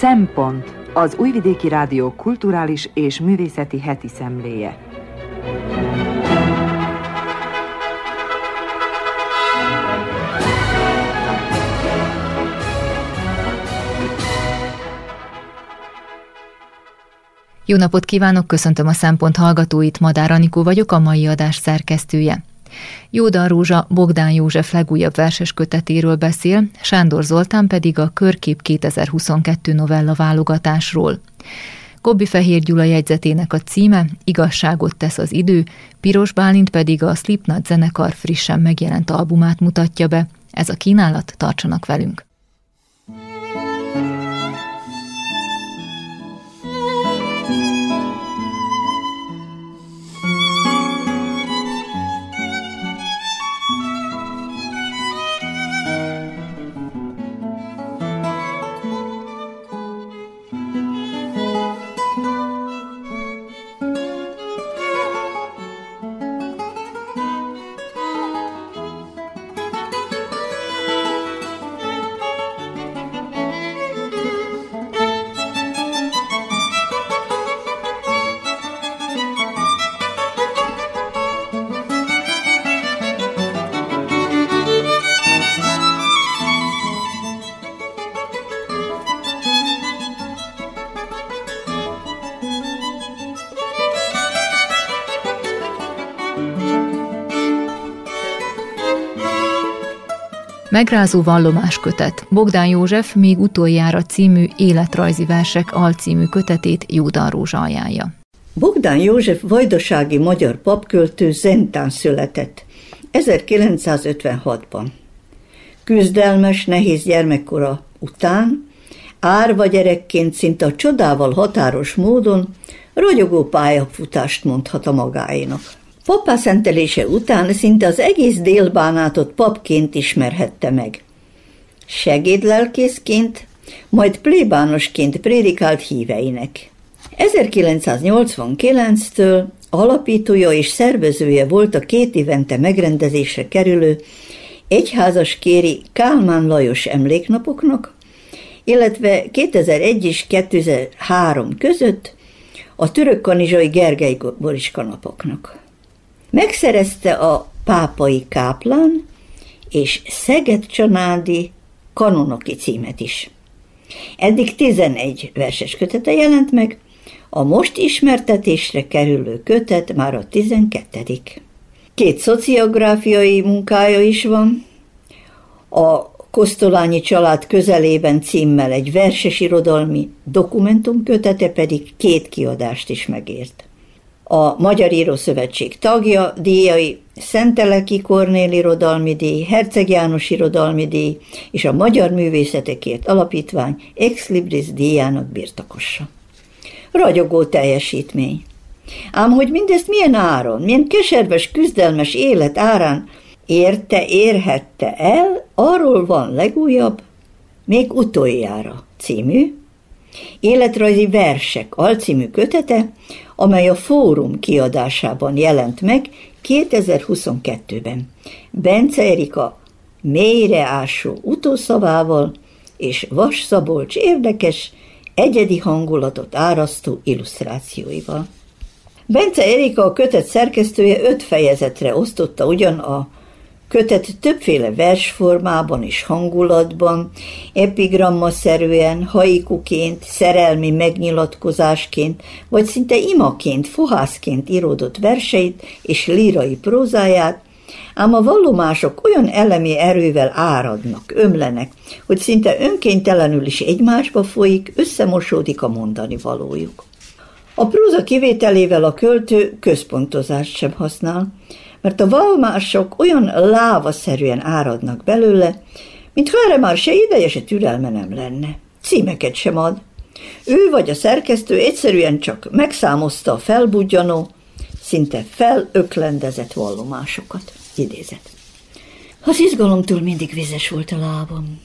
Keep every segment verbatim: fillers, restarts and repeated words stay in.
Szempont, az Újvidéki Rádió kulturális és művészeti heti szemléje. Jó napot kívánok, köszöntöm a Szempont hallgatóit, Madár Anikó vagyok, a mai adás szerkesztője. Júdán Rózsa Bogdán József legújabb verses kötetéről beszél, Sándor Zoltán pedig a Körkép kétezer-huszonkettő novella válogatásról. Kobi Fehér Gyula jegyzetének a címe Igazságot tesz az idő, Piros Bálint pedig a Slipknot zenekar frissen megjelent albumát mutatja be. Ez a kínálat, tartsanak velünk! Megrázó vallomáskötet. Bogdán József még utoljára című Életrajzi versek alcímű kötetét Júdán Rózsa ajánlja. Bogdán József vajdasági magyar papköltő Zentán született ezerkilencszázötvenhatban. Küzdelmes, nehéz gyermekkora után, árva gyerekként szinte a csodával határos módon ragyogó pályafutást mondhat magáénak. Pappá szentelése után szinte az egész Délbánátot papként ismerhette meg. Segédlelkészként, majd plébánosként prédikált híveinek. ezerkilencszáznyolcvankilenctől alapítója és szervezője volt a két évente megrendezésre kerülő egyházaskéri Kálmán Lajos emléknapoknak, illetve kétezer-egy és kétezer-három között a törökkanizsai Gergely Boriska napoknak. Megszerezte a pápai káplán és Szeged-Csanádi kanonoki címet is. Eddig tizenegy verses kötete jelent meg, a most ismertetésre kerülő kötet már a tizenkettedik Két szociográfiai munkája is van, a Kosztolányi család közelében címmel egy verses irodalmi dokumentum kötete pedig két kiadást is megért. A Magyar Írószövetség tagja, díjai Szenteleki Kornél Irodalmi díj, Herceg János Irodalmi díj és a Magyar Művészetekért Alapítvány Ex Libris díjának birtokosa. Ragyogó teljesítmény. Ám hogy mindezt milyen áron, milyen keserves, küzdelmes élet árán érte, érhette el, arról van legújabb, még utoljára című Életrajzi versek alcímű kötete, amely a Fórum kiadásában jelent meg kétezer-huszonkettőben. Bence Erika mélyreásó utószavával és Vas Szabolcs érdekes, egyedi hangulatot árasztó illusztrációival. Bence Erika a kötet szerkesztője öt fejezetre osztotta ugyan a kötet többféle versformában és hangulatban, epigrammaszerűen, haikuként, szerelmi megnyilatkozásként, vagy szinte imaként, fohászként íródott verseit és lírai prózáját, ám a vallomások olyan elemi erővel áradnak, ömlenek, hogy szinte önkéntelenül is egymásba folyik, összemosódik a mondani valójuk. A próza kivételével a költő központozást sem használ, mert a vallomások olyan lávaszerűen áradnak belőle, mintha erre már se ideje, se türelme nem lenne. Címeket sem ad. Ő vagy a szerkesztő egyszerűen csak megszámozta a felbudjanó, szinte felöklendezett vallomásokat. Idézet. Az izgalomtól mindig vizes volt a lábam.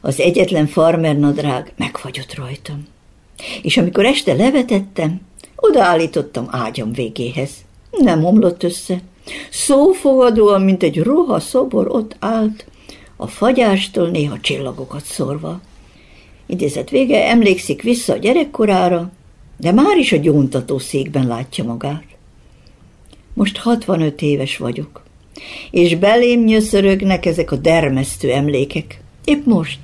Az egyetlen farmernadrág megfagyott rajtam. És amikor este levetettem, odaállítottam ágyam végéhez. Nem omlott össze. Szófogadóan, mint egy ruha szobor ott állt, a fagyástól néha csillagokat szórva. Idézet vége, emlékszik vissza a gyerekkorára, de már is a gyóntató székben látja magát. Most hatvanöt éves vagyok, és belém nyöszörögnek ezek a dermesztő emlékek. Épp most,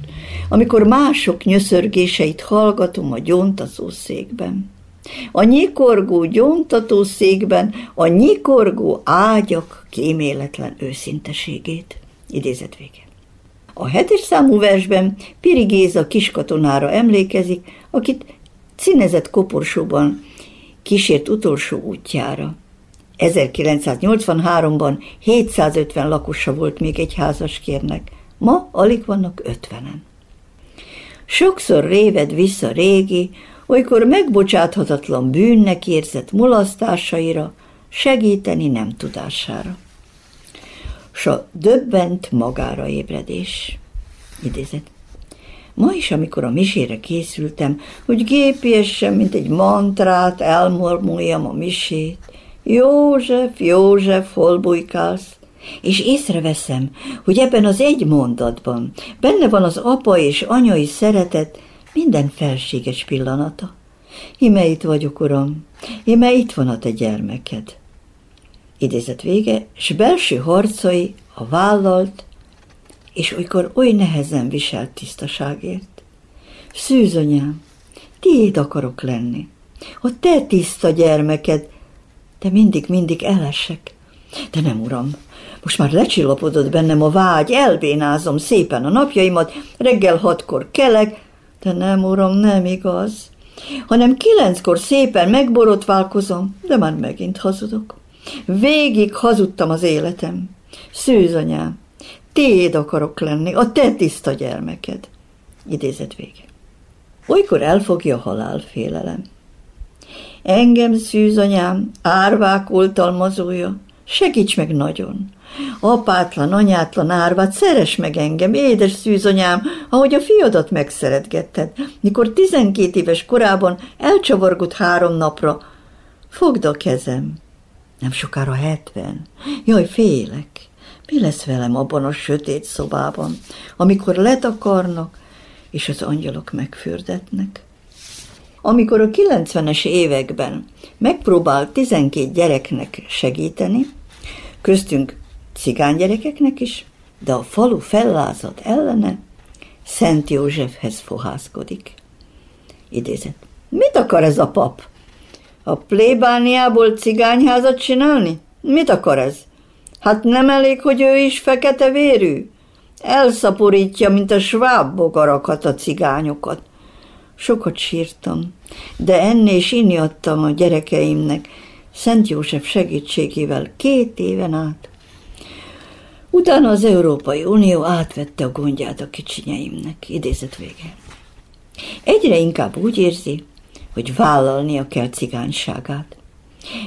amikor mások nyöszörgéseit hallgatom a gyóntató székben. A nyikorgó gyóntató székben a nyikorgó ágyak kíméletlen őszinteségét. Idézet vége. A hetes számú versben Piri Géza kiskatonára emlékezik, akit színezett koporsóban kísért utolsó útjára. ezerkilencszáznyolcvanháromban hétszázötven lakosa volt még egy házaskérnek, ma alig vannak ötvenen. Sokszor réved vissza régi, olykor megbocsáthatatlan bűnnek érzett mulasztásaira, segíteni nem tudására. S a döbbent magára ébredés. Idézet. Ma is, amikor a misére készültem, hogy gépiesen, mint egy mantrát elmormuljam a misét, József, József, hol bujkálsz? És észreveszem, hogy ebben az egy mondatban benne van az apa és anyai szeretet minden felséges pillanata. Íme itt vagyok, uram, íme itt van a te gyermeked. Idézet vége, s belső harcai a vállalt, és olykor oly nehezen viselt tisztaságért. Szűzanyám, tiéd akarok lenni, ha te tiszta gyermeked, de mindig-mindig elesek. De nem, uram, most már lecsillapodott bennem a vágy, elbénázom szépen a napjaimat, reggel hatkor kelek, de nem, uram, nem igaz, hanem kilenckor szépen megborotválkozom, de már megint hazudok. Végig hazudtam az életem. Szűzanyám, tiéd akarok lenni, a te tiszta gyermeked. Idézet vége. Olykor elfogja a halálfélelem. Engem, szűzanyám, árvák oltalmazója, segíts meg nagyon. Apátlan, anyátlan árvát, szeress meg engem, édes szűzanyám, ahogy a fiadat megszeretgetted, mikor tizenkét éves korában elcsavargott három napra. Fogd a kezem. Nem sokára hetven. Jaj, félek. Mi lesz velem abban a sötét szobában, amikor letakarnak, és az angyalok megfürdetnek? Amikor a kilencvenes években megpróbál tizenkét gyereknek segíteni, köztünk cigánygyerekeknek is, de a falu fellázad ellene, Szent Józsefhez fohászkodik. Idézet. Mit akar ez a pap? A plébániából cigányházat csinálni? Mit akar ez? Hát nem elég, hogy ő is fekete vérű? Elszaporítja, mint a sváb bogarakat, a cigányokat. Sokat sírtam, de enni és inni adtam a gyerekeimnek, Szent József segítségével két éven át. Utána az Európai Unió átvette a gondját a kicsinyeimnek. Idézet vége. Egyre inkább úgy érzi, hogy vállalnia kell cigányságát.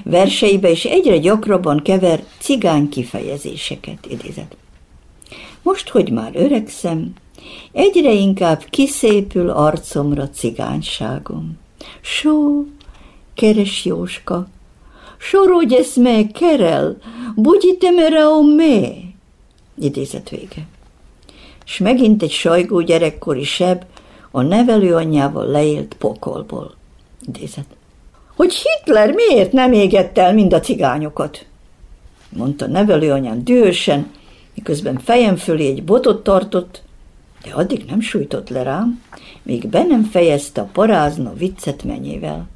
Verseibe is egyre gyakrabban kever cigány kifejezéseket. Idézet. Most, hogy már öregszem, egyre inkább kiszépül arcomra cigányságom. Só, keres Jóska, sorodj ezt meg, kerel, bugyite mere a me. Idézet vége. S megint egy sajgó gyerekkori seb a nevelőanyjával leélt pokolból. Idézet. Hogy Hitler miért nem égett el mind a cigányokat? Mondta nevelőanyám dühösen, miközben fejem fölé egy botot tartott, de addig nem sújtott le rám, míg be nem fejezte a parázna viccet menyével.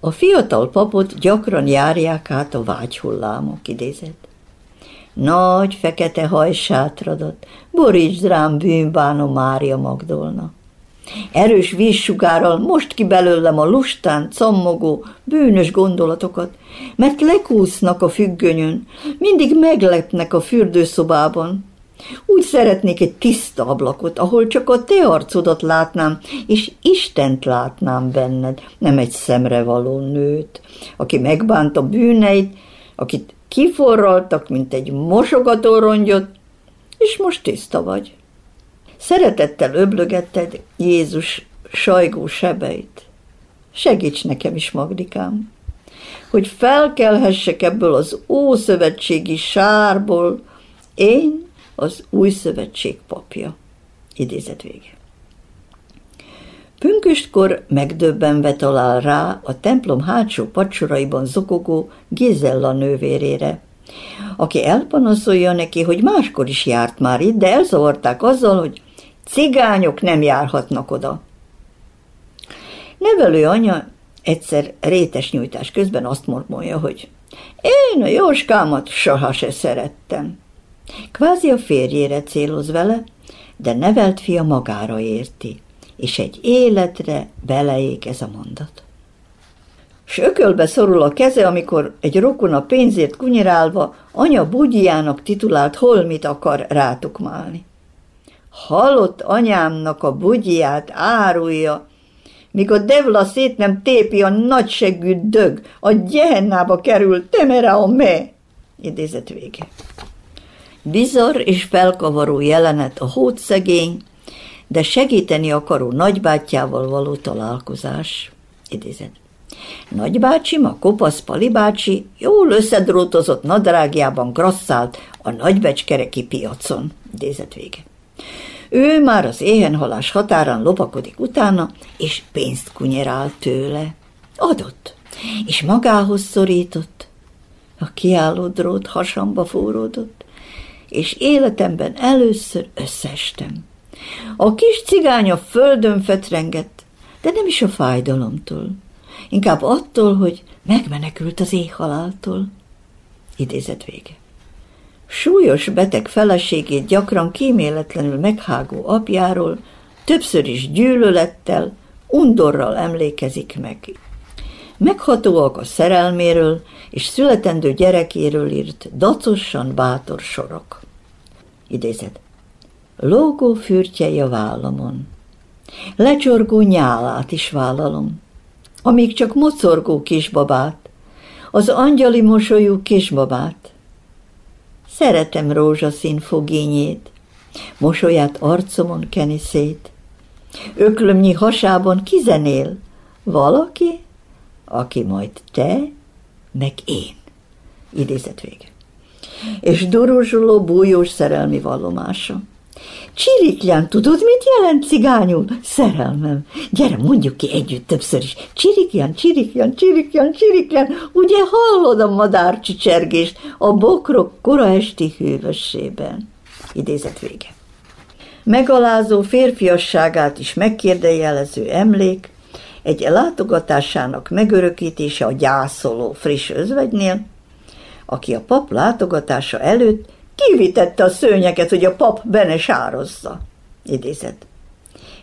A fiatal papot gyakran járják át a vágyhullámok. Idézet. Nagy fekete hajsátradat, borítsd rám bűnbánó Mária Magdolna. Erős vízsugárral most ki belőlem a lustán cammogó, bűnös gondolatokat, mert lekúsznak a függönyön, mindig meglepnek a fürdőszobában. Úgy szeretnék egy tiszta ablakot, ahol csak a te arcodat látnám, és Istent látnám benned, nem egy szemrevaló nőt, aki megbánta bűneit, akit kiforraltak, mint egy mosogató rongyot, és most tiszta vagy. Szeretettel öblögetted Jézus sajgó sebeit. Segíts nekem is, Magdikám, hogy felkelhessek ebből az ószövetségi sárból, én az új szövetség papja. Idézet vége. Pünköstkor megdöbbenve talál rá a templom hátsó padsoraiban zokogó Gézella nővérére, aki elpanaszolja neki, hogy máskor is járt már itt, de elzavarták azzal, hogy cigányok nem járhatnak oda. Nevelő anya egyszer rétesnyújtás közben azt mormolja, hogy én a Jóskámat soha se szerettem. Kvázi a férjére céloz vele, de nevelt fia magára érti, és egy életre beleég ez a mondat. S ökölbe szorul a keze, amikor egy rokon a pénzért kunyirálva anya bugyjának titulált holmit akar rátukmálni. Halott anyámnak a bugyját árulja, míg a devla szét nem tépi a nagysegű dög, a gyehennába kerül, temera a me, idézet vége. Bizarr és felkavaró jelenet a hódszegény, de segíteni akaró nagybátyjával való találkozás, idézet. Nagybácsim, a kopasz Pali bácsi jól összedrótozott nadrágjában grasszált a nagybecskereki piacon, idézet vége. Ő már az éhenhalás határán lopakodik utána, és pénzt kunyerál tőle. Adott, és magához szorított. A kiálló drót hasamba fúródott, és életemben először összeestem. A kis cigány a földön fetrengett, de nem is a fájdalomtól, inkább attól, hogy megmenekült az éhhaláltól. Idézet vége. Súlyos beteg feleségét gyakran kíméletlenül meghágó apjáról többször is gyűlölettel, undorral emlékezik meg. Meghatóak a szerelméről és születendő gyerekéről írt dacosan bátor sorok. Idézet. Lógó fürtjei a vállamon. Lecsorgó nyálát is vállalom, amíg csak mocorgó kisbabát, az angyali mosolyú kisbabát. Szeretem rózsaszín fogényét, mosolyát arcomon keni szét. Öklömnyi hasában kizenél valaki, aki majd te, meg én. Idézet vége. És duruzsoló, bújós szerelmi vallomása. Csiriklyán, tudod, mit jelent cigányul? Szerelmem. Gyere, mondjuk ki együtt többször is. Csiriklyán, csiriklyán, csiriklyán, csiriklyán. Ugye hallod a madár csicsergést a bokrok kora esti hűvösében. Idézet vége. Megalázó férfiasságát is megkérdejelező emlék, egy látogatásának megörökítése a gyászoló friss özvegynél, aki a pap látogatása előtt kivitette a szőnyeket, hogy a pap benne sározza. Idézet.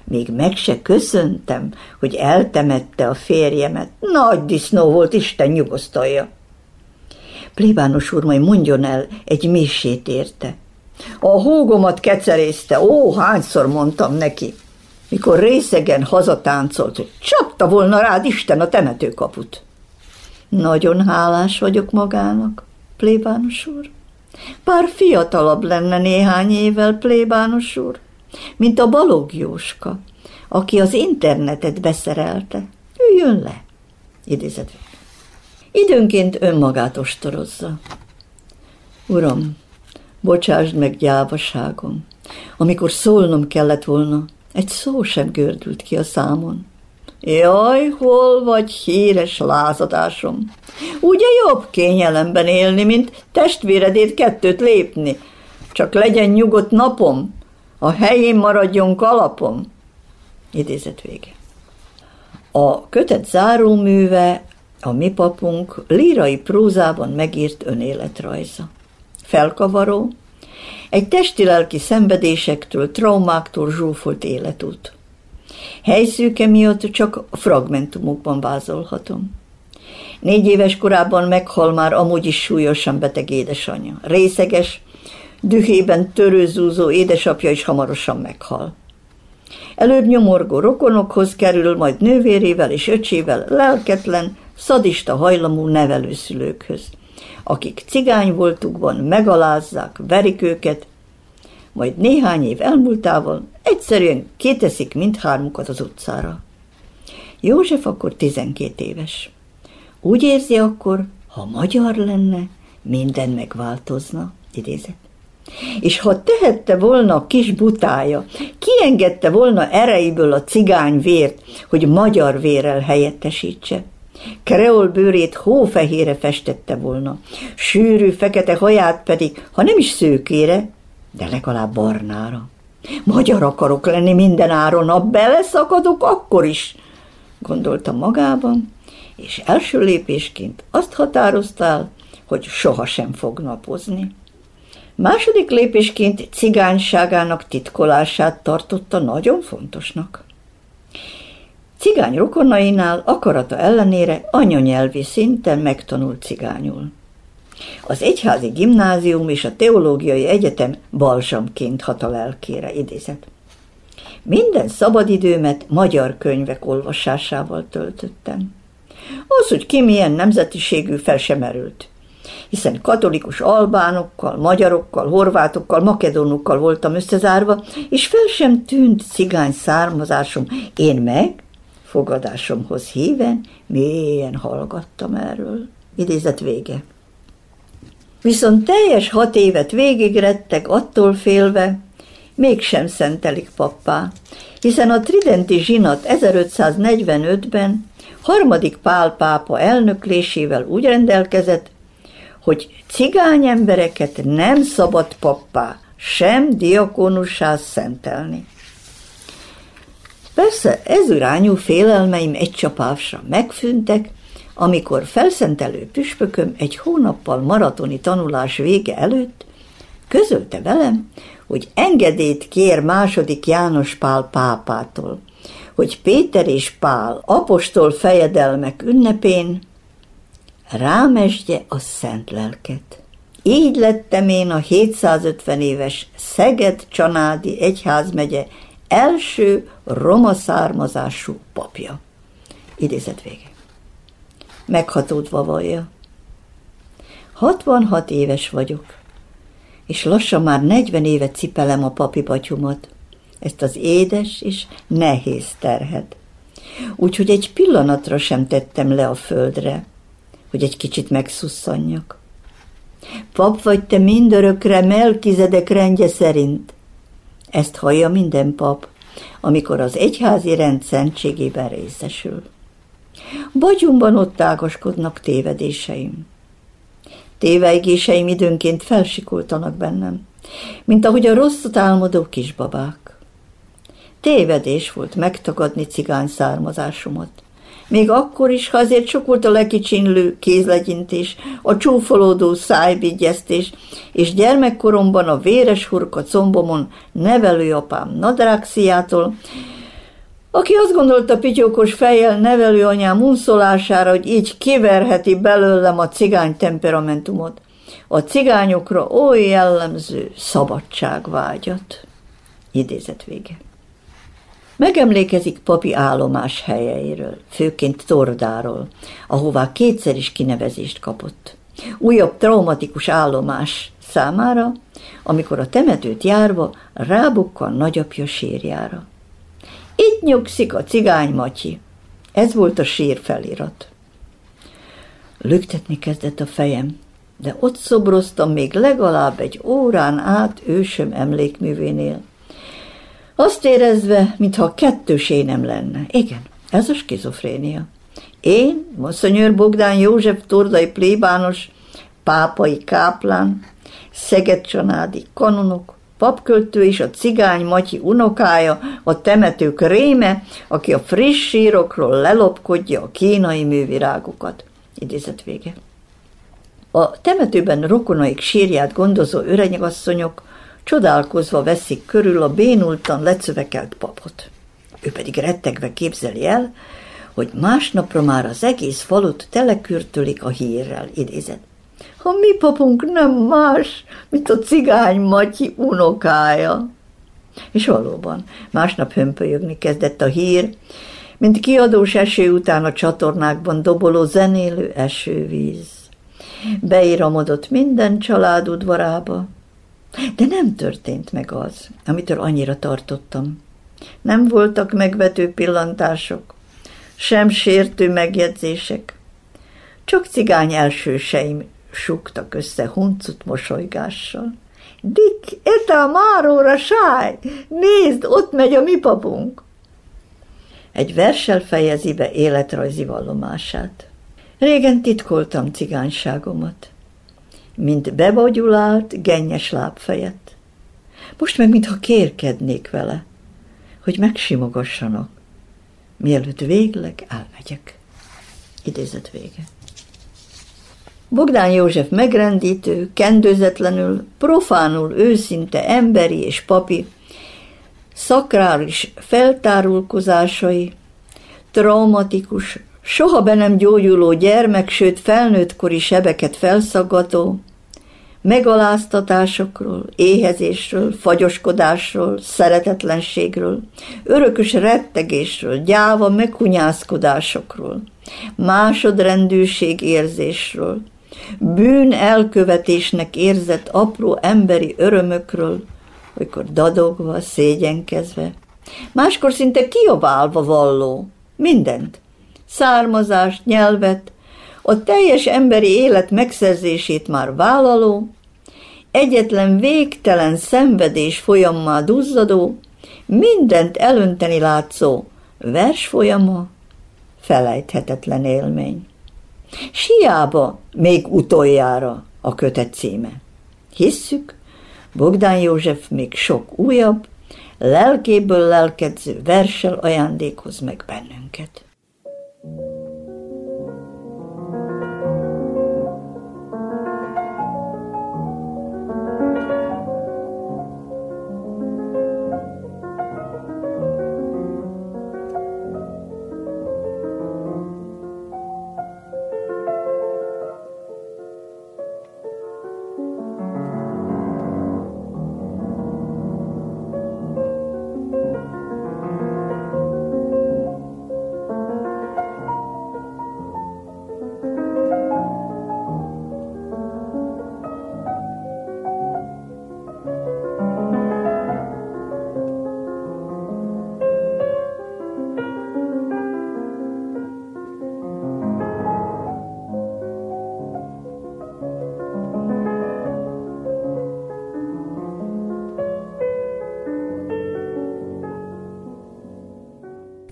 Még meg se köszöntem, hogy eltemette a férjemet. Nagy disznó volt, Isten nyugosztalja. Plébános úr, majd mondjon el, egy missét érte. A húgomat kecerészte, ó, hányszor mondtam neki, mikor részegen hazatáncolt, hogy csapta volna rád Isten a temetőkaput. Nagyon hálás vagyok magának, plébános úr. Pár fiatalabb lenne néhány évvel, plébános úr, mint a Balog Jóska, aki az internetet beszerelte. Üljön le! Idézet. Időnként önmagát ostorozza. Uram, bocsásd meg gyávaságom, amikor szólnom kellett volna, egy szó sem gördült ki a számon. Jaj, hol vagy híres lázadásom? Ugye jobb kényelemben élni, mint testvéredét kettőt lépni. Csak legyen nyugodt napom, a helyén maradjon kalapom. Idézet vége. A kötet záróműve, a mi papunk lírai prózában megírt önéletrajza. Felkavaró, egy testi-lelki szenvedésektől, traumáktól zsúfolt életút. Helyszűke miatt csak fragmentumokban vázolhatom. Négy éves korában meghal már amúgy is súlyosan beteg édesanyja. Részeges, dühében törőzúzó édesapja is hamarosan meghal. Előbb nyomorgó rokonokhoz kerül, majd nővérével és öcsével lelketlen, szadista hajlamú nevelőszülőkhöz, akik cigány voltukban megalázzák, verik őket, majd néhány év elmúltával egyszerűen kiteszik mindhármukat az utcára. József akkor tizenkét éves. Úgy érzi akkor, ha magyar lenne, minden megváltozna, idézett. És ha tehette volna a kis butája, kiengedte volna ereiből a cigány vért, hogy magyar vérrel helyettesítse. Kreol bőrét hófehérre festette volna, sűrű fekete haját pedig, ha nem is szőkére, de legalább barnára. Magyar akarok lenni minden áron, ha beleszakadok, akkor is, gondolta magában, és első lépésként azt határoztál, hogy sohasem fog napozni. Második lépésként cigányságának titkolását tartotta nagyon fontosnak. Cigány rokonainál akarata ellenére anyanyelvi szinten megtanult cigányul. Az egyházi gimnázium és a teológiai egyetem balzsamként hat a lelkére, idézett. Minden szabadidőmet magyar könyvek olvasásával töltöttem. Az, hogy ki milyen nemzetiségű, fel sem erült, hiszen katolikus albánokkal, magyarokkal, horvátokkal, makedónokkal voltam összezárva, és fel sem tűnt cigány származásom, én meg fogadásomhoz híven mélyen hallgattam erről. Idézet vége. Viszont teljes hat évet végigrettek attól félve, mégsem szentelik pappá, hiszen a tridenti zsinat ezerötszáznegyvenötben harmadik Pál pápa elnöklésével úgy rendelkezett, hogy cigány embereket nem szabad pappá, sem diakónussá szentelni. Persze ez irányú félelmeim egy csapásra megfűntek, amikor felszentelő püspököm egy hónappal maratoni tanulás vége előtt közölte velem, hogy engedélyt kér második János Pál pápától, hogy Péter és Pál apostol fejedelmek ünnepén rámesdje a szent lelket. Így lettem én a hétszázötven éves Szeged-Csanádi egyházmegye első roma származású papja. Idézet vége. Meghatódva vallja. hatvanhat éves vagyok, és lassan már negyven éve cipelem a papi batyumat, ezt az édes és nehéz terhet. Úgyhogy egy pillanatra sem tettem le a földre, hogy egy kicsit megszusszanjak. Pap vagy te mindörökre Melkizedek rendje szerint. Ezt hallja minden pap, amikor az egyházi rend szentségében részesül. Bagyumban ott ágaskodnak tévedéseim. Tévejgéseim időnként felsikoltanak bennem, mint ahogy a rosszat álmodó kisbabák. Tévedés volt megtagadni cigány származásomat, még akkor is, ha azért sok volt a lekicsinlő kézlegyintés, a csúfolódó szájbigyeztés, és gyermekkoromban a véres hurka combomon nevelőapám nadrágsziától, aki azt gondolta pityókos fejjel nevelőanyám unszolására, hogy így kiverheti belőlem a cigány temperamentumot, a cigányokra oly jellemző szabadságvágyat. Idézet vége. Megemlékezik papi állomás helyeiről, főként Tordáról, ahová kétszer is kinevezést kapott. Újabb traumatikus állomás számára, amikor a temetőt járva rábukkan nagyapja sírjára. Itt nyugszik a cigány Matyi. Ez volt a sír felirat. Lüktetni kezdett a fejem, de ott szobroztam még legalább egy órán át ősöm emlékművénél. Azt érezve, mintha kettős énem lenne. Igen, ez a skizofrénia. Én, Monsignor Bogdán József tordai plébános, pápai káplán, Szeged-Csanádi kanonok, papköltő és a cigány Matyi unokája, a temetők réme, aki a friss sírokról lelopkodja a kínai művirágokat. Idézet vége. A temetőben rokonaik sírját gondozó öregasszonyok csodálkozva veszik körül a bénultan lecövekelt papot. Ő pedig rettegve képzeli el, hogy másnapra már az egész falut telekürtölik a hírrel, idézett. Ha mi papunk nem más, mint a cigány Matyi unokája. És valóban, másnap hömpölyögni kezdett a hír, mint kiadós eső után a csatornákban doboló zenélő esővíz. Beíramodott minden család udvarába, de nem történt meg az, amitől annyira tartottam. Nem voltak megvető pillantások, sem sértő megjegyzések. Csak cigány elsőseim súgtak össze huncut mosolygással. Dick, eta máróra sáj! Nézd, ott megy a mi papunk! Egy verssel fejezi be életrajzi vallomását. Régen titkoltam cigányságomat, mint bebagyulált, gennyes lábfejet. Most meg, mintha kérkednék vele, hogy megsimogassanak, mielőtt végleg elmegyek. Idézet vége. Bogdán József megrendítő, kendőzetlenül, profánul őszinte emberi és papi, szakrális feltárulkozásai, traumatikus, soha be nem gyógyuló gyermek, sőt felnőttkori sebeket felszaggató, megaláztatásokról, éhezésről, fagyoskodásról, szeretetlenségről, örökös rettegésről, gyáva meghunyászkodásokról, másodrendűség érzésről, bűn elkövetésnek érzett apró emberi örömökről, olykor dadogva, szégyenkezve, máskor szinte kiabálva valló, mindent, származást, nyelvet, a teljes emberi élet megszerzését már vállaló, egyetlen végtelen szenvedés folyammá duzzadó, mindent elönteni látszó vers folyama, felejthetetlen élmény. Siába még utoljára a kötet címe. Hisszük, Bogdán József még sok újabb, lelkéből lelkedző verssel ajándékoz meg bennünket.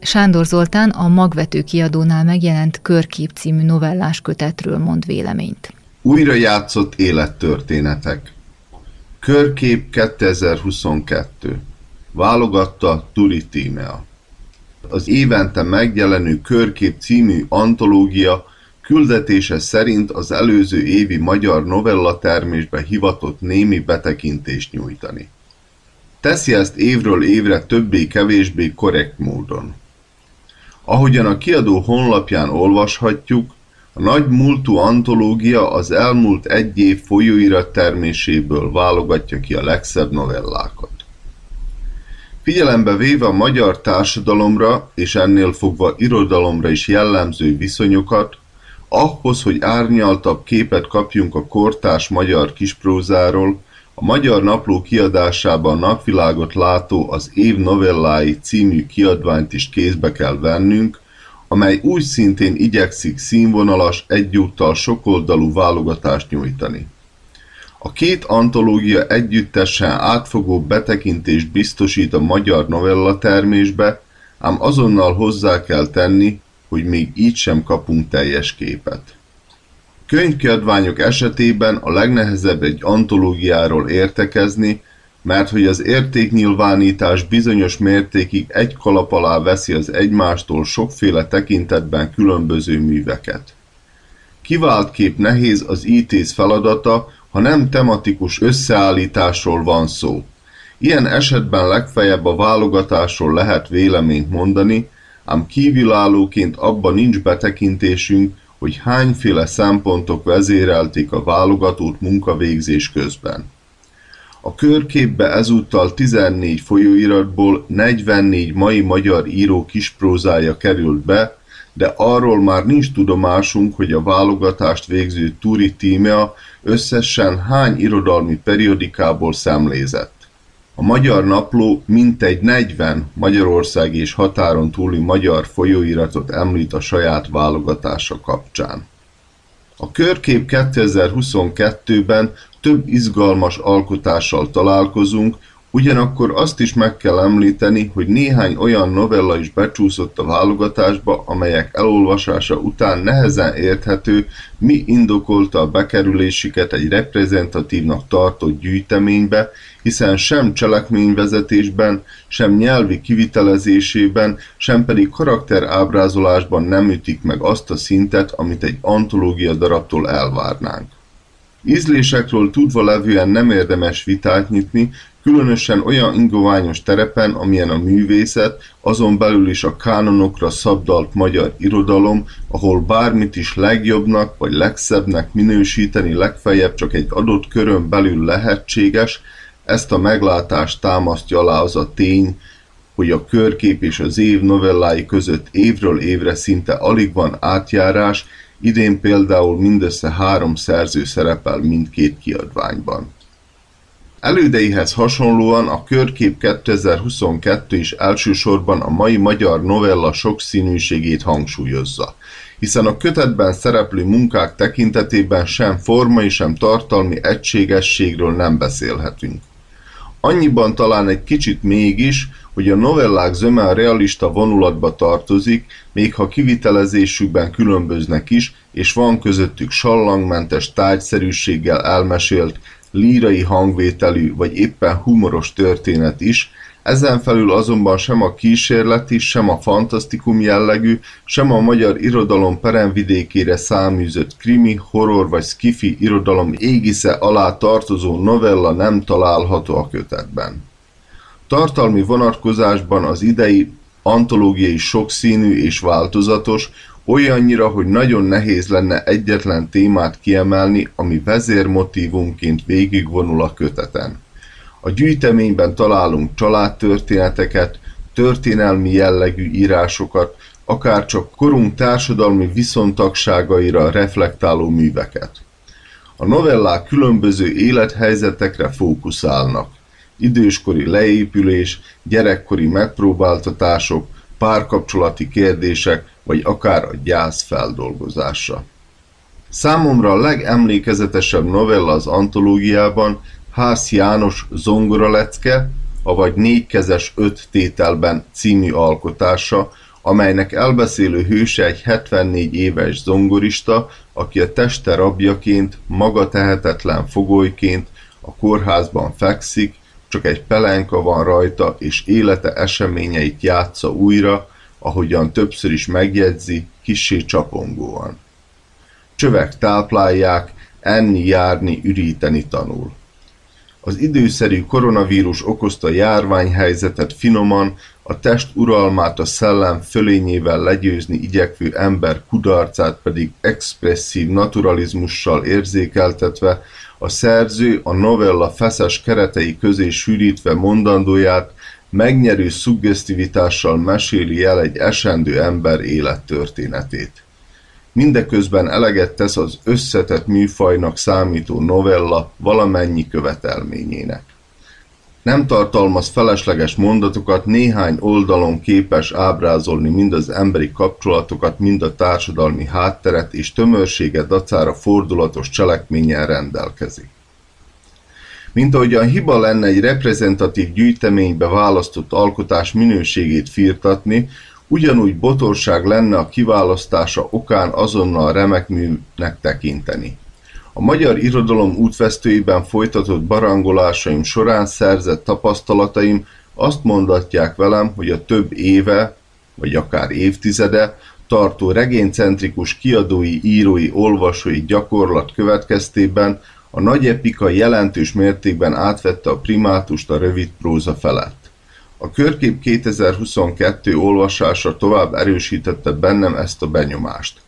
Sándor Zoltán a Magvető kiadónál megjelent Körkép című novellás kötetről mond véleményt. Újra játszott élettörténetek. Körkép kétezer-huszonkettő. Válogatta Turi Tímea. Az évente megjelenő Körkép című antológia küldetése szerint az előző évi magyar novellatermésbe hivatott némi betekintést nyújtani. Teszi ezt évről évre többé-kevésbé korrekt módon. Ahogyan a kiadó honlapján olvashatjuk, a nagy múltú antológia az elmúlt egy év folyóirat terméséből válogatja ki a legszebb novellákat. Figyelembe véve a magyar társadalomra és ennél fogva irodalomra is jellemző viszonyokat, ahhoz, hogy árnyaltabb képet kapjunk a kortárs magyar kisprózáról, a Magyar Napló kiadásában napvilágot látó Az év novellái című kiadványt is kézbe kell vennünk, amely úgy szintén igyekszik színvonalas, egyúttal sokoldalú válogatást nyújtani. A két antológia együttesen átfogó betekintést biztosít a magyar novellatermésbe, ám azonnal hozzá kell tenni, hogy még így sem kapunk teljes képet. Könyvkiadványok esetében a legnehezebb egy antológiáról értekezni, mert hogy az értéknyilvánítás bizonyos mértékig egy kalap alá veszi az egymástól sokféle tekintetben különböző műveket. Kiváltképp nehéz az ítész feladata, ha nem tematikus összeállításról van szó. Ilyen esetben legfeljebb a válogatásról lehet véleményt mondani, ám kívülállóként abba nincs betekintésünk, hogy hányféle szempontok vezérelték a válogatót munkavégzés közben. A Körképbe ezúttal tizennégy folyóiratból negyvennégy mai magyar író kisprózája került be, de arról már nincs tudomásunk, hogy a válogatást végző Turi Tímea összesen hány irodalmi periodikából szemlézett. A Magyar Napló mintegy negyven Magyarország és határon túli magyar folyóiratot említ a saját válogatása kapcsán. A Körkép kétezer-huszonkettőben több izgalmas alkotással találkozunk, ugyanakkor azt is meg kell említeni, hogy néhány olyan novella is becsúszott a válogatásba, amelyek elolvasása után nehezen érthető, mi indokolta a bekerülésüket egy reprezentatívnak tartott gyűjteménybe, hiszen sem cselekményvezetésben, sem nyelvi kivitelezésében, sem pedig karakterábrázolásban nem ütik meg azt a szintet, amit egy antológia darabtól elvárnánk. Ízlésekről tudva levően nem érdemes vitát nyitni, különösen olyan ingoványos terepen, amilyen a művészet, azon belül is a kánonokra szabdalt magyar irodalom, ahol bármit is legjobbnak vagy legszebbnek minősíteni legfeljebb csak egy adott körön belül lehetséges, ezt a meglátást támasztja alá az a tény, hogy a Körkép és az év novellái között évről évre szinte alig van átjárás, idén például mindössze három szerző szerepel mindkét kiadványban. Elődeihez hasonlóan a Körkép kétezer-huszonkettő is elsősorban a mai magyar novella sokszínűségét hangsúlyozza, hiszen a kötetben szereplő munkák tekintetében sem formai, sem tartalmi egységességről nem beszélhetünk. Annyiban talán egy kicsit mégis, hogy a novellák zöme a realista vonulatba tartozik, még ha kivitelezésükben különböznek is, és van közöttük sallangmentes tárgyszerűséggel elmesélt, lírai hangvételű vagy éppen humoros történet is, ezen felül azonban sem a kísérleti, sem a fantasztikum jellegű, sem a magyar irodalom peremvidékére száműzött krimi, horror vagy skifi irodalom égisze alá tartozó novella nem található a kötetben. Tartalmi vonatkozásban az idei antológiai sokszínű és változatos, olyannyira, hogy nagyon nehéz lenne egyetlen témát kiemelni, ami vezérmotívumként végigvonul a köteten. A gyűjteményben találunk családtörténeteket, történelmi jellegű írásokat, akár csak korunk társadalmi viszontagságaira reflektáló műveket. A novellák különböző élethelyzetekre fókuszálnak. Időskori leépülés, gyerekkori megpróbáltatások, párkapcsolati kérdések, vagy akár a gyász feldolgozása. Számomra a legemlékezetesebb novella az antológiában Hász János Zongoralecke, avagy Négykezes öt tételben című alkotása, amelynek elbeszélő hőse egy hetvennégy éves zongorista, aki a teste rabjaként, maga tehetetlen fogolyként a kórházban fekszik, csak egy pelenka van rajta, és élete eseményeit játsza újra, ahogyan többször is megjegyzi, kissé csapongóan. Csövek táplálják, enni, járni, üríteni tanul. Az időszerű koronavírus okozta járványhelyzetet finoman, a test uralmát a szellem fölényével legyőzni igyekvő ember kudarcát pedig expresszív naturalizmussal érzékeltetve, a szerző a novella feszes keretei közé sűrítve mondandóját megnyerő szuggesztivitással meséli el egy esendő ember élettörténetét. Mindeközben eleget tesz az összetett műfajnak számító novella valamennyi követelményének. Nem tartalmaz felesleges mondatokat, néhány oldalon képes ábrázolni mind az emberi kapcsolatokat, mind a társadalmi hátteret, és tömörsége dacára fordulatos cselekménnyel rendelkezik. Mint ahogyan hiba lenne egy reprezentatív gyűjteménybe választott alkotás minőségét firtatni, ugyanúgy botorság lenne a kiválasztása okán azonnal remek műnek tekinteni. A magyar irodalom útvesztőiben folytatott barangolásaim során szerzett tapasztalataim azt mondatják velem, hogy a több éve, vagy akár évtizede tartó regénycentrikus kiadói, írói, olvasói gyakorlat következtében a nagy epika jelentős mértékben átvette a primátust a rövid próza felett. A Körkép kétezer-huszonkettő olvasása tovább erősítette bennem ezt a benyomást.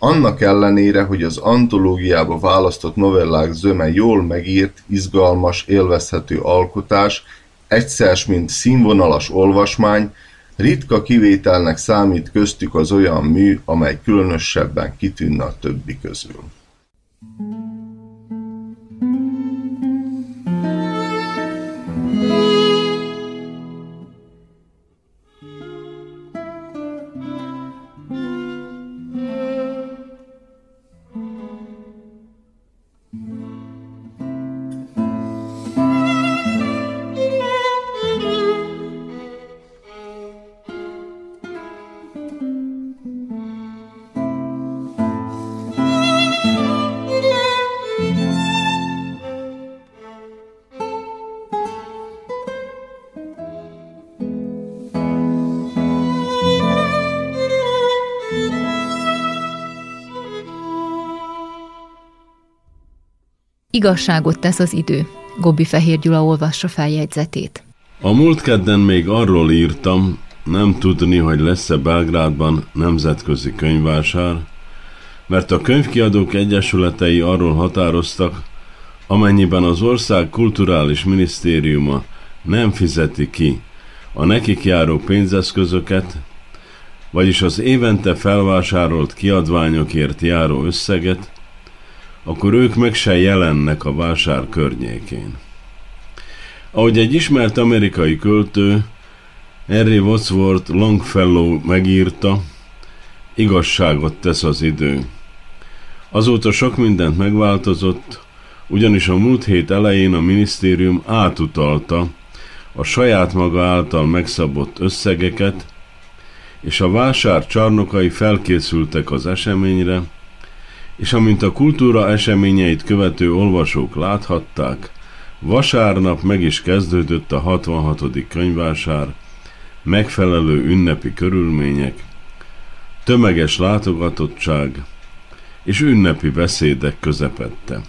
Annak ellenére, hogy az antológiába választott novellák zöme jól megírt, izgalmas, élvezhető alkotás, egyszer mint színvonalas olvasmány, ritka kivételnek számít köztük az olyan mű, amely különösebben kitűnne a többi közül. Igazságot tesz az idő. Kobi Fehér Gyula olvassa feljegyzetét. A múlt kedden még arról írtam, nem tudni, hogy lesz-e Belgrádban nemzetközi könyvvásár, mert a könyvkiadók egyesületei arról határoztak, amennyiben az ország kulturális minisztériuma nem fizeti ki a nekik járó pénzeszközöket, vagyis az évente felvásárolt kiadványokért járó összeget, akkor ők meg se jelennek a vásár környékén. Ahogy egy ismert amerikai költő, Henry Wadsworth Longfellow megírta, igazságot tesz az idő. Azóta sok mindent megváltozott, ugyanis a múlt hét elején a minisztérium átutalta a saját maga által megszabott összegeket, és a vásár csarnokai felkészültek az eseményre, és amint a kultúra eseményeit követő olvasók láthatták, vasárnap meg is kezdődött a hatvanhatodik könyvvásár, megfelelő ünnepi körülmények, tömeges látogatottság és ünnepi beszédek közepette.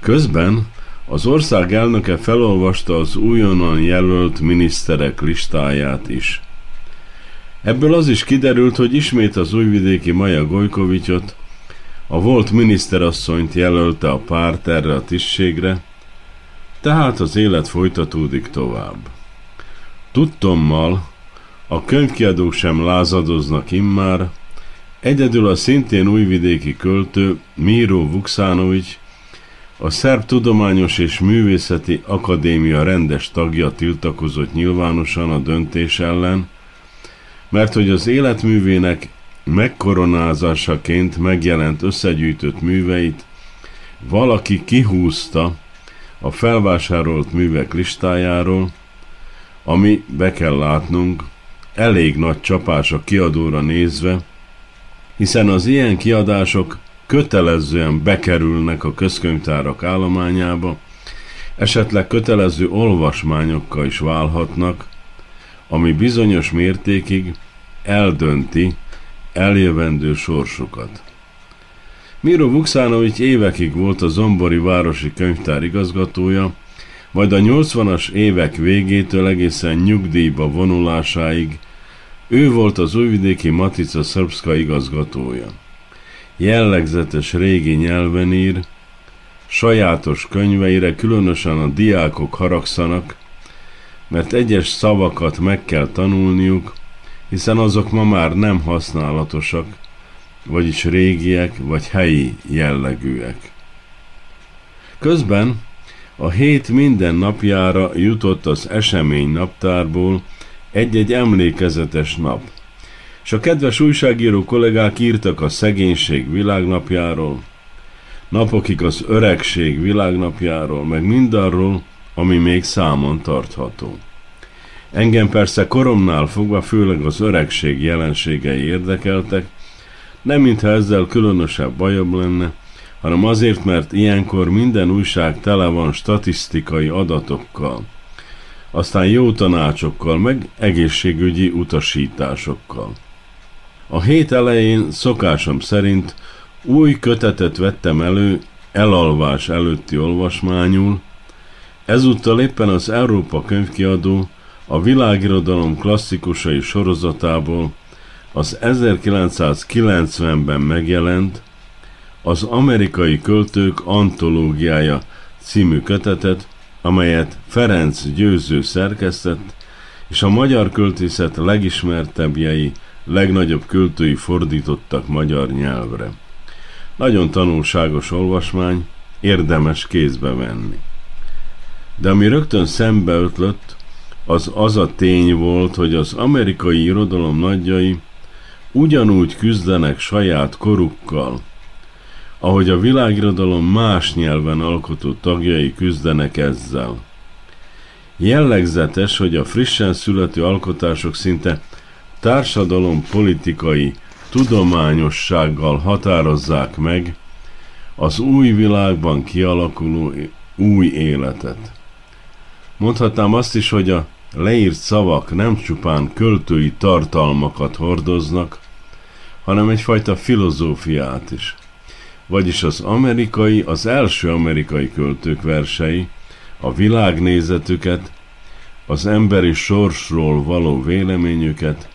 Közben az ország elnöke felolvasta az újonnan jelölt miniszterek listáját is. Ebből az is kiderült, hogy ismét az újvidéki Maya Gojkovicsot, a volt miniszterasszonyt jelölte a párt erre a tisztségre, tehát az élet folytatódik tovább. Tudtommal a könyvkiadók sem lázadoznak immár, egyedül a szintén újvidéki költő Miro Vuksanović, a Szerb Tudományos és Művészeti Akadémia rendes tagja tiltakozott nyilvánosan a döntés ellen, mert hogy az életművének megkoronázásaként megjelent összegyűjtött műveit valaki kihúzta a felvásárolt művek listájáról, ami, be kell látnunk, elég nagy csapás a kiadóra nézve, hiszen az ilyen kiadások kötelezően bekerülnek a közkönyvtárak állományába, esetleg kötelező olvasmányokkal is válhatnak, ami bizonyos mértékig eldönti eljövendő sorsukat. Miro Vuksanović évekig volt a Zombori Városi Könyvtár igazgatója, majd a nyolcvanas évek végétől egészen nyugdíjba vonulásáig ő volt az újvidéki Matica Srpska igazgatója. Jellegzetes régi nyelven ír, sajátos könyveire különösen a diákok haragszanak, mert egyes szavakat meg kell tanulniuk, hiszen azok ma már nem használatosak, vagyis régiek vagy helyi jellegűek. Közben a hét minden napjára jutott az esemény naptárból egy-egy emlékezetes nap, és a kedves újságíró kollégák írtak a szegénység világnapjáról, napokig az öregség világnapjáról, meg mindarról, ami még számon tartható. Engem persze koromnál fogva főleg az öregség jelenségei érdekeltek, nem mintha ezzel különösebb bajobb lenne, hanem azért, mert ilyenkor minden újság tele van statisztikai adatokkal, aztán jó tanácsokkal, meg egészségügyi utasításokkal. A hét elején szokásom szerint új kötetet vettem elő elalvás előtti olvasmányul, ezúttal éppen az Európa könyvkiadó a világirodalom klasszikusai sorozatából az ezerkilencszázkilencvenben megjelent az Amerikai Költők Antológiája című kötetet, amelyet Ferenc Győző szerkesztett, és a magyar költészet legismertebbjei, legnagyobb költői fordítottak magyar nyelvre. Nagyon tanulságos olvasmány, érdemes kézbe venni. De ami rögtön szembeötlött, az az a tény volt, hogy az amerikai irodalom nagyjai ugyanúgy küzdenek saját korukkal, ahogy a világirodalom más nyelven alkotó tagjai küzdenek ezzel. Jellegzetes, hogy a frissen születő alkotások szinte társadalompolitikai tudományossággal határozzák meg az új világban kialakuló új életet. Mondhatnám azt is, hogy a leírt szavak nem csupán költői tartalmakat hordoznak, hanem egyfajta filozófiát is. vagyis az amerikai, az első amerikai költők versei, a világnézetüket, az emberi sorsról való véleményüket,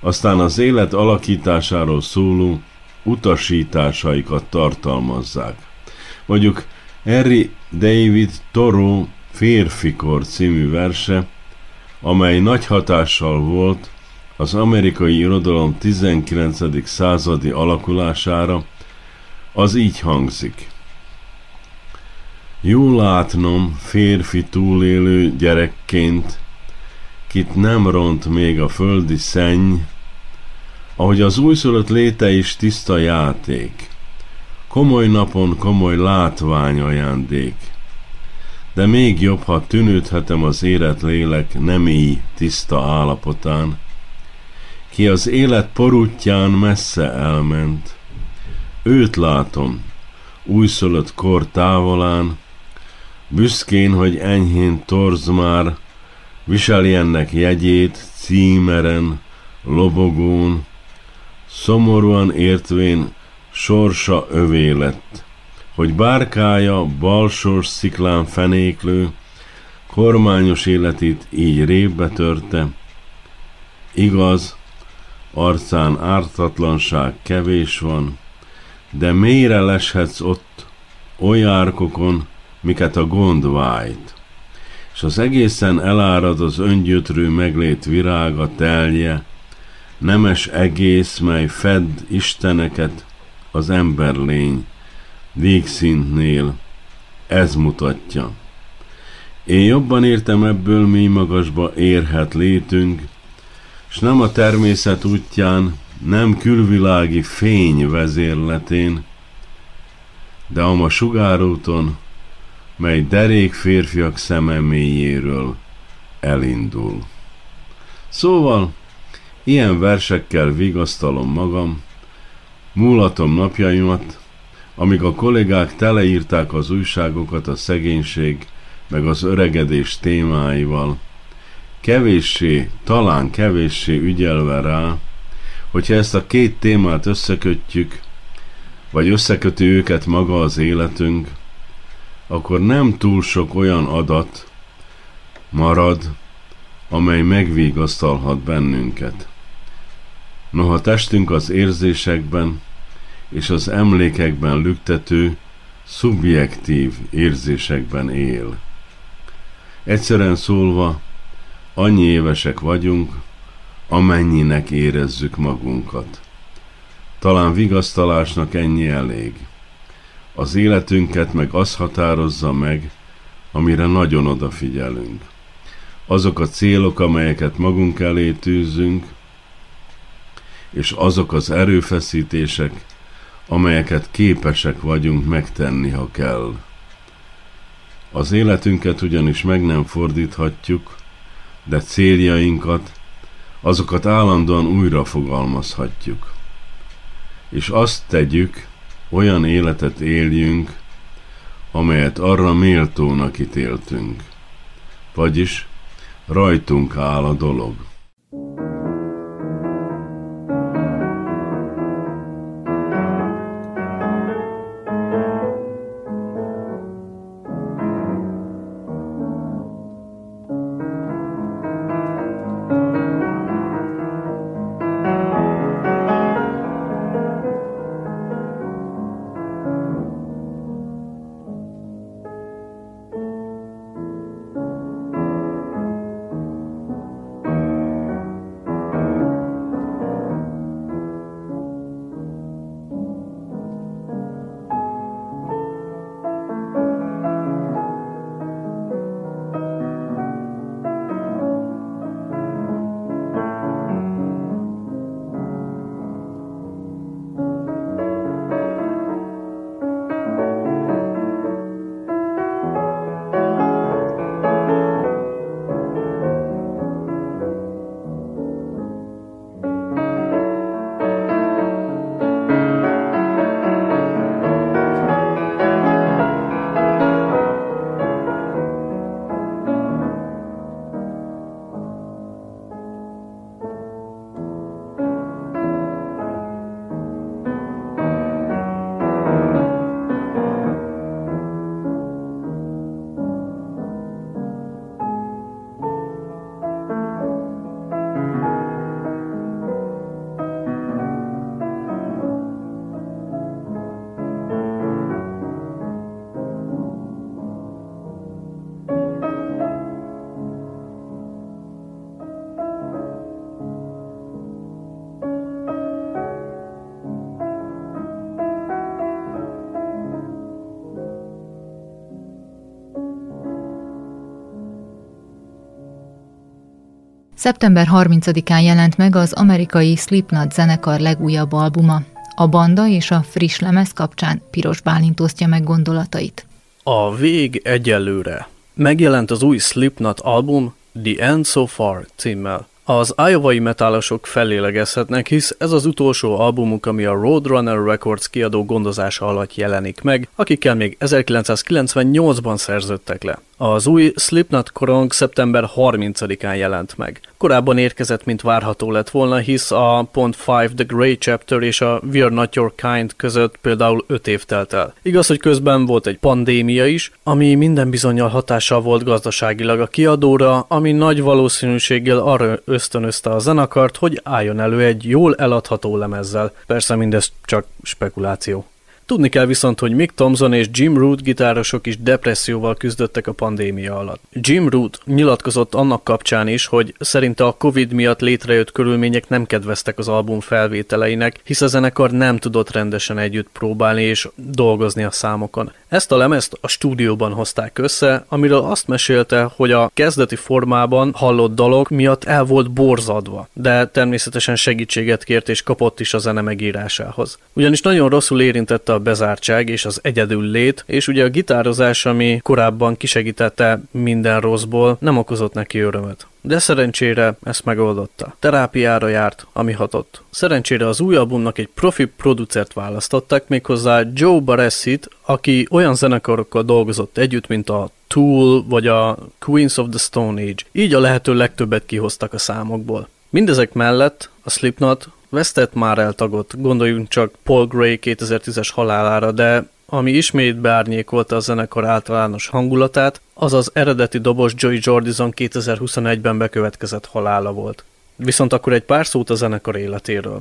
aztán az élet alakításáról szóló utasításaikat tartalmazzák. Mondjuk Henry David Thoreau Férfikor című verse, amely nagy hatással volt az amerikai irodalom tizenkilencedik századi alakulására, az így hangzik. Jól látnom férfi túlélő gyerekként, kit nem ront még a földi szenny, ahogy az újszülött léte is tiszta játék, komoly napon komoly látványajándék, de még jobb, ha tűnődhetem az érett lélek nem így tiszta állapotán, ki az élet porútján messze elment. Őt látom, újszülött kor távolán, büszkén, hogy enyhén torz már, viseli ennek jegyét címeren, lobogón, szomorúan értvén sorsa övé lett, hogy bárkája balsors sziklán fenéklő, kormányos életét így répbe törte. Igaz, arcán ártatlanság kevés van, de mélyre leshetsz ott, olyan árkokon, miket a gond vájt, és az egészen elárad az öngyötrő meglét virága telje, nemes egész, mely fedd isteneket, az emberlény végszintnél, ez mutatja. Én jobban értem ebből, mély magasba érhet létünk, s nem a természet útján, nem külvilági fény vezérletén, de ama sugárúton, mely derék férfiak szeme mélyéről elindul. Szóval, ilyen versekkel vigasztalom magam, múlatom napjaimat, amíg a kollégák teleírták az újságokat a szegénység meg az öregedés témáival, kevéssé, talán kevéssé ügyelve rá, hogyha ezt a két témát összekötjük, vagy összeköti őket maga az életünk, akkor nem túl sok olyan adat marad, amely megvigasztalhat bennünket. Noha testünk az érzésekben és az emlékekben lüktető, szubjektív érzésekben él. Egyszerűen szólva, annyi évesek vagyunk, amennyinek érezzük magunkat. Talán vigasztalásnak ennyi elég. Az életünket meg az határozza meg, amire nagyon odafigyelünk. Azok a célok, amelyeket magunk elé tűzünk, és azok az erőfeszítések, amelyeket képesek vagyunk megtenni, ha kell. Az életünket ugyanis meg nem fordíthatjuk, de céljainkat, azokat állandóan újra fogalmazhatjuk. És azt tegyük, olyan életet éljünk, amelyet arra méltónak ítéltünk. Vagyis rajtunk áll a dolog. szeptember harmincadikán jelent meg az amerikai Slipknot zenekar legújabb albuma. A banda és a friss lemez kapcsán Piros Bálint osztja meg gondolatait. A vég egyelőre. Megjelent az új Slipknot album The End So Far címmel. Az iowai metálosok fellélegezhetnek, hisz ez az utolsó albumuk, ami a Roadrunner Records kiadó gondozása alatt jelenik meg, akikkel még ezerkilencszázkilencvennyolcban szerződtek le. Az új Slipknot korong szeptember harmincadikán jelent meg. Korábban érkezett, mint várható lett volna, hisz a .öt The Grey Chapter és a We're Not Your Kind között például öt év telt el. Igaz, hogy közben volt egy pandémia is, ami minden bizonnyal hatással volt gazdaságilag a kiadóra, ami nagy valószínűséggel arra ösztönözte a zenekart, hogy álljon elő egy jól eladható lemezzel. Persze mindez csak spekuláció. Tudni kell viszont, hogy Mick Thomson és Jim Root gitárosok is depresszióval küzdöttek a pandémia alatt. Jim Root nyilatkozott annak kapcsán is, hogy szerinte a Covid miatt létrejött körülmények nem kedveztek az album felvételeinek, hisz a zenekar nem tudott rendesen együtt próbálni és dolgozni a számokon. Ezt a lemezt a stúdióban hozták össze, amiről azt mesélte, hogy a kezdeti formában hallott dalok miatt el volt borzadva, de természetesen segítséget kért és kapott is a zene megírásához. Ugyanis nagyon rosszul érintette a bezártság és az egyedül lét, és ugye a gitározás, ami korábban kisegítette minden rosszból, nem okozott neki örömet. De szerencsére ezt megoldotta. Terápiára járt, ami hatott. Szerencsére az új albumnak egy profi producert választották, méghozzá Joe Barrett-t, aki olyan zenekarokkal dolgozott együtt, mint a Tool vagy a Queens of the Stone Age. Így a lehető legtöbbet kihoztak a számokból. Mindezek mellett a Slipknot vesztett már el tagot, gondoljunk csak Paul Gray kétezer-tízes halálára, de ami ismét beárnyékolta a zenekar általános hangulatát, az az eredeti dobos Joey Jordison kétezer-huszonegyben bekövetkezett halála volt. Viszont akkor egy pár szót a zenekar életéről.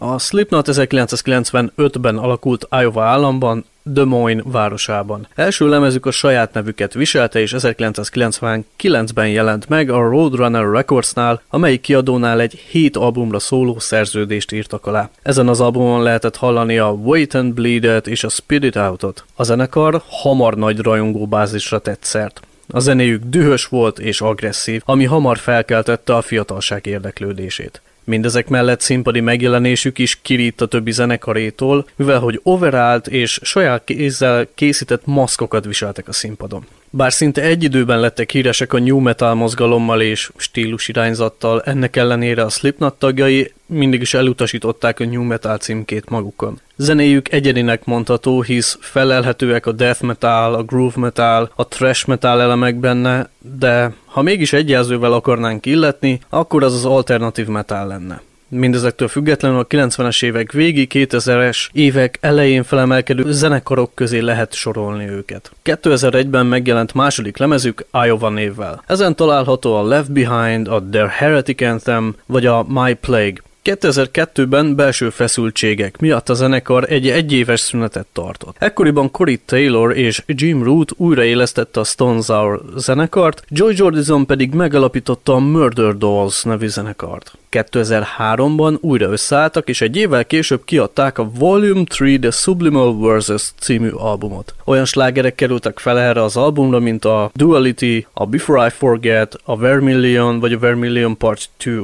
A Slipknot ezerkilencszázkilencvenötben alakult Iowa államban, Des Moines városában. Első lemezük a saját nevüket viselte, és ezerkilencszázkilencvenkilencben jelent meg a Roadrunner Recordsnál, amelyik kiadónál egy hét albumra szóló szerződést írtak alá. Ezen az albumon lehetett hallani a Wait and Bleed-et és a Spit It Out-ot. A zenekar hamar nagy rajongóbázisra tett szert. A zenéjük dühös volt és agresszív, ami hamar felkeltette a fiatalság érdeklődését. Mindezek mellett színpadi megjelenésük is kirít a többi zenekarétól, mivel hogy overált és saját kézzel készített maszkokat viseltek a színpadon. Bár szinte egy időben lettek híresek a new metal mozgalommal és stílus irányzattal, ennek ellenére a Slipknot tagjai mindig is elutasították a new metal címkét magukon. Zenéjük egyedinek mondható, hisz felelhetőek a death metal, a groove metal, a thrash metal elemek benne, de ha mégis egy jelzővel akarnánk illetni, akkor az az alternatív metal lenne. Mindezektől függetlenül a kilencvenes évek végi, kétezres évek elején felemelkedő zenekarok közé lehet sorolni őket. kétezer-egyben megjelent második lemezük Iowa névvel. Ezen található a Left Behind, a The Heretic Anthem vagy a My Plague. kétezer-kettőben belső feszültségek miatt a zenekar egy egyéves szünetet tartott. Ekkoriban Corey Taylor és Jim Root újraélesztette a Stone Sour zenekart, Joey Jordison pedig megalapította a Murder Dolls nevű zenekart. kétezer-háromban újra összeálltak, és egy évvel később kiadták a Volume három The Subliminal Verses című albumot. Olyan slágerek kerültek fel erre az albumra, mint a Duality, a Before I Forget, a Vermilion vagy a Vermilion Part kettő.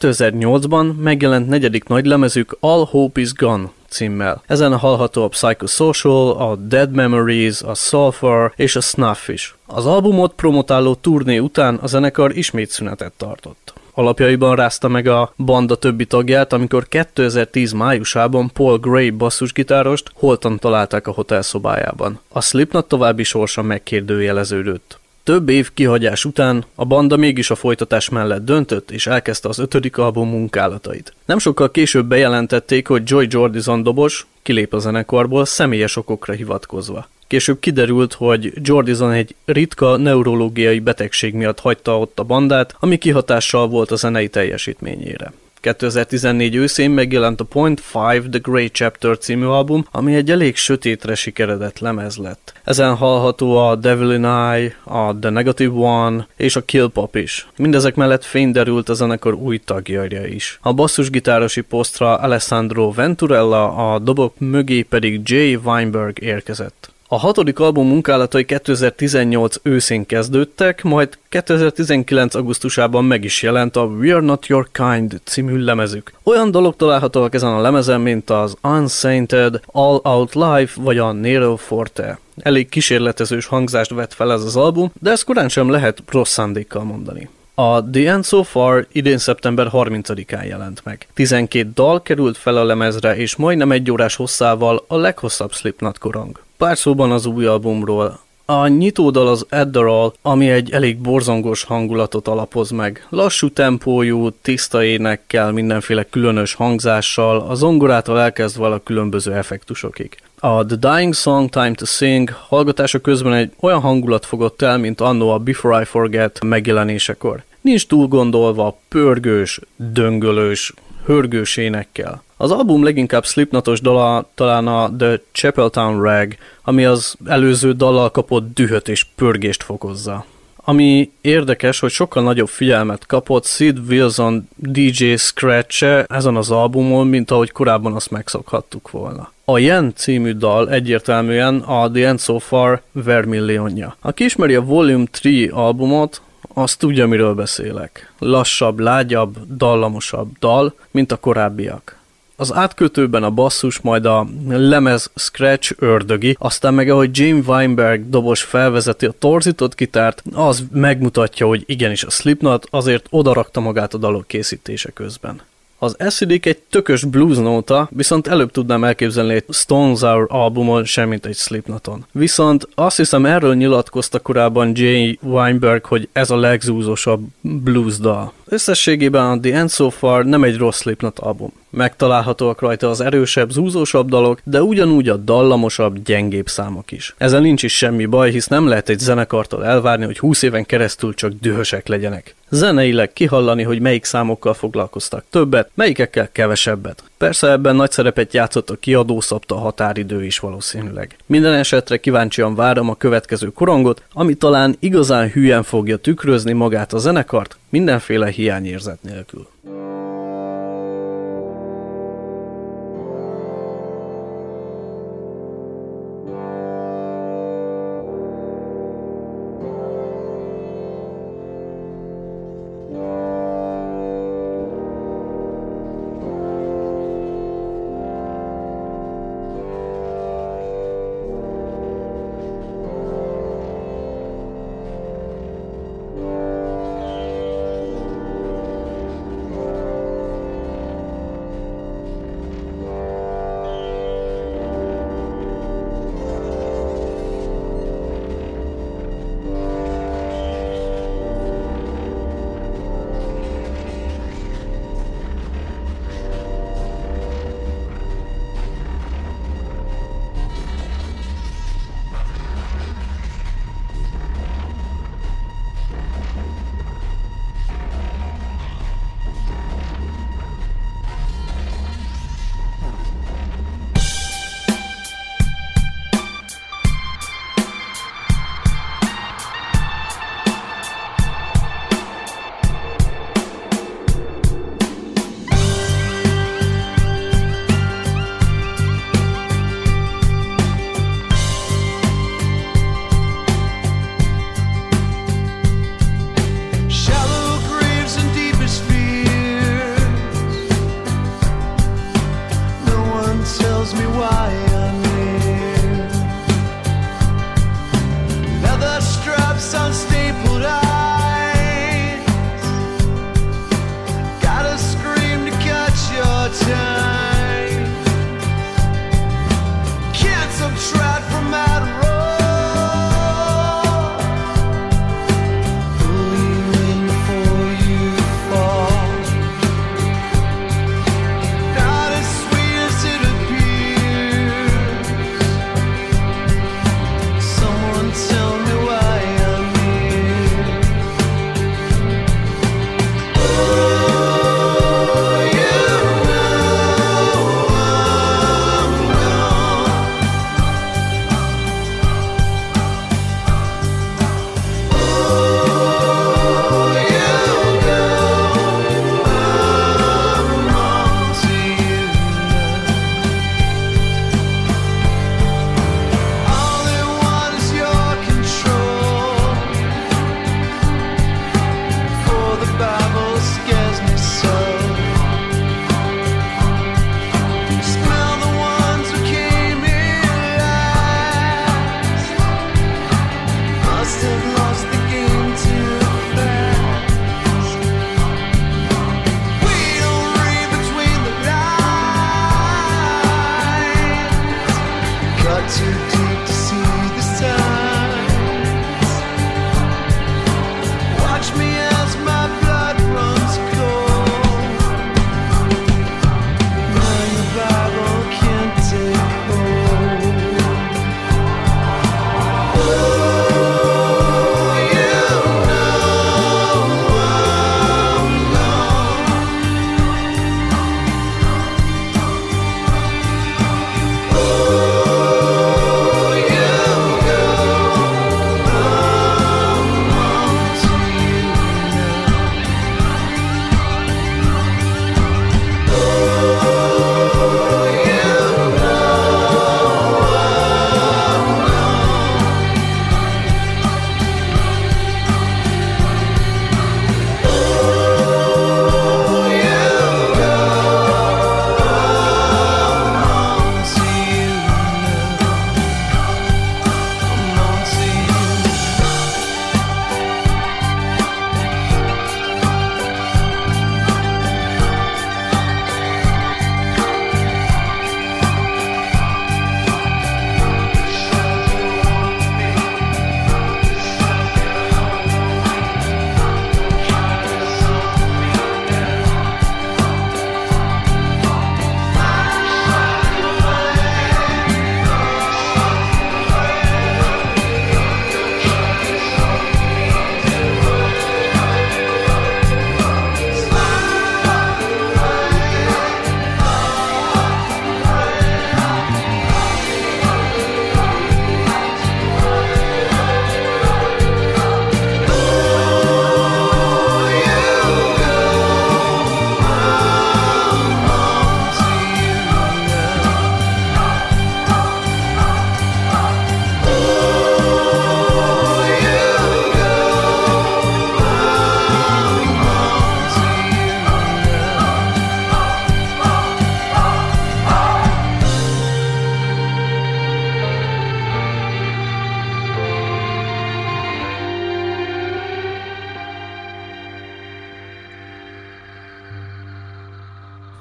kétezer-nyolcban megjelent negyedik nagylemezük All Hope is Gone címmel. Ezen hallható a Psychosocial, a Dead Memories, a Sulphur és a Snuff is. Az albumot promotáló turné után a zenekar ismét szünetet tartott. Alapjaiban rázta meg a banda többi tagját, amikor kétezer-tíz májusában Paul Gray basszusgitárost holtan találták a hotel szobájában. A Slipknot további sorsa megkérdőjeleződött. Több év kihagyás után a banda mégis a folytatás mellett döntött, és elkezdte az ötödik album munkálatait. Nem sokkal később bejelentették, hogy Joey Jordison dobos kilép a zenekarból személyes okokra hivatkozva. Később kiderült, hogy Jordison egy ritka neurológiai betegség miatt hagyta ott a bandát, ami kihatással volt a zenei teljesítményére. kétezer-tizennégy őszén megjelent a .öt The Grey Chapter című album, ami egy elég sötétre sikeredett lemez lett. Ezen hallható a Devil in Eye, a The Negative One és a Kill Pop is. Mindezek mellett fény derült a zenekar új tagjaira is. A basszusgitárosi posztra Alessandro Venturella, a dobok mögé pedig Jay Weinberg érkezett. A hatodik album munkálatai kétezer-tizennyolc őszén kezdődtek, majd kétezer-tizenkilenc augusztusában meg is jelent a We Are Not Your Kind című lemezük. Olyan dalok találhatóak ezen a lemezen, mint az Unsainted, All Out Life vagy a Nero Forte. Elég kísérletezős hangzást vett fel ez az album, de ezt korán sem lehet rossz szándékkal mondani. A The End So Far idén szeptember harmincadikán jelent meg. tizenkét dal került fel a lemezre, és majdnem egy órás hosszával a leghosszabb Slipknot korong. Pár szóban az új albumról. A nyitódal az Adderall, ami egy elég borzongos hangulatot alapoz meg. Lassú tempójú, tiszta énekkel, mindenféle különös hangzással, a zongorától elkezdve a különböző effektusokig. A The Dying Song Time to Sing hallgatása közben egy olyan hangulat fogott el, mint annó a Before I Forget megjelenésekor. Nincs túl gondolva, pörgős, döngölős, hörgős énekkel. Az album leginkább Slipknotos dala talán a The Chapeltown Rag, ami az előző dallal kapott dühöt és pörgést fokozza. Ami érdekes, hogy sokkal nagyobb figyelmet kapott Sid Wilson dé jé Scratch-e ezen az albumon, mint ahogy korábban azt megszokhattuk volna. A Yen című dal egyértelműen a The End So Far vermillionja. Aki ismeri a Volume három albumot, azt tudja, miről beszélek. Lassabb, lágyabb, dallamosabb dal, mint a korábbiak. Az átkötőben a basszus, majd a lemez scratch ördögi, aztán meg ahogy Jay Weinberg dobos felvezeti a torzított gitárt, az megmutatja, hogy igenis a Slipknot azért odarakta magát a dalok készítése közben. Az Acidic egy tökös blues nóta, viszont előbb tudnám elképzelni egy Stone Sour albumon, semmint egy Slipknoton. Viszont azt hiszem, erről nyilatkozta korábban Jay Weinberg, hogy ez a legzúzosabb blues dal. Összességében a The End So Far nem egy rossz Slipknot album. Megtalálhatóak rajta az erősebb, zúzósabb dalok, de ugyanúgy a dallamosabb, gyengébb számok is. Ezzel nincs is semmi baj, hisz nem lehet egy zenekartól elvárni, hogy húsz éven keresztül csak dühösek legyenek. Zeneileg kihallani, hogy melyik számokkal foglalkoztak többet, melyikekkel kevesebbet. Persze ebben nagy szerepet játszott a kiadó, szabta a határidő is valószínűleg. Minden esetre kíváncsian várom a következő korongot, ami talán igazán hülyen fogja tükrözni magát a zenekart, mindenféle hiányérzet nélkül.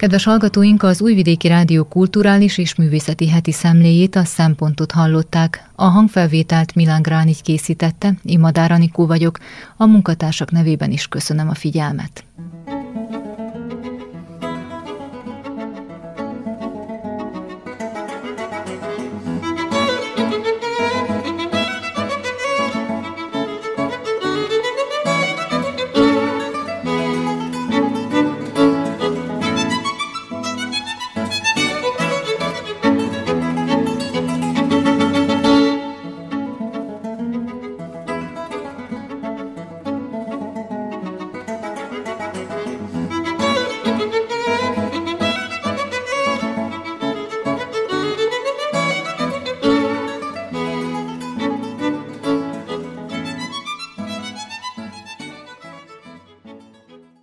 Kedves hallgatóink, az Újvidéki Rádió kulturális és művészeti heti szemléjét, a Szempontot hallották. A hangfelvételt Milán Gránigy készítette, én Madár Anikó vagyok. A munkatársak nevében is köszönöm a figyelmet.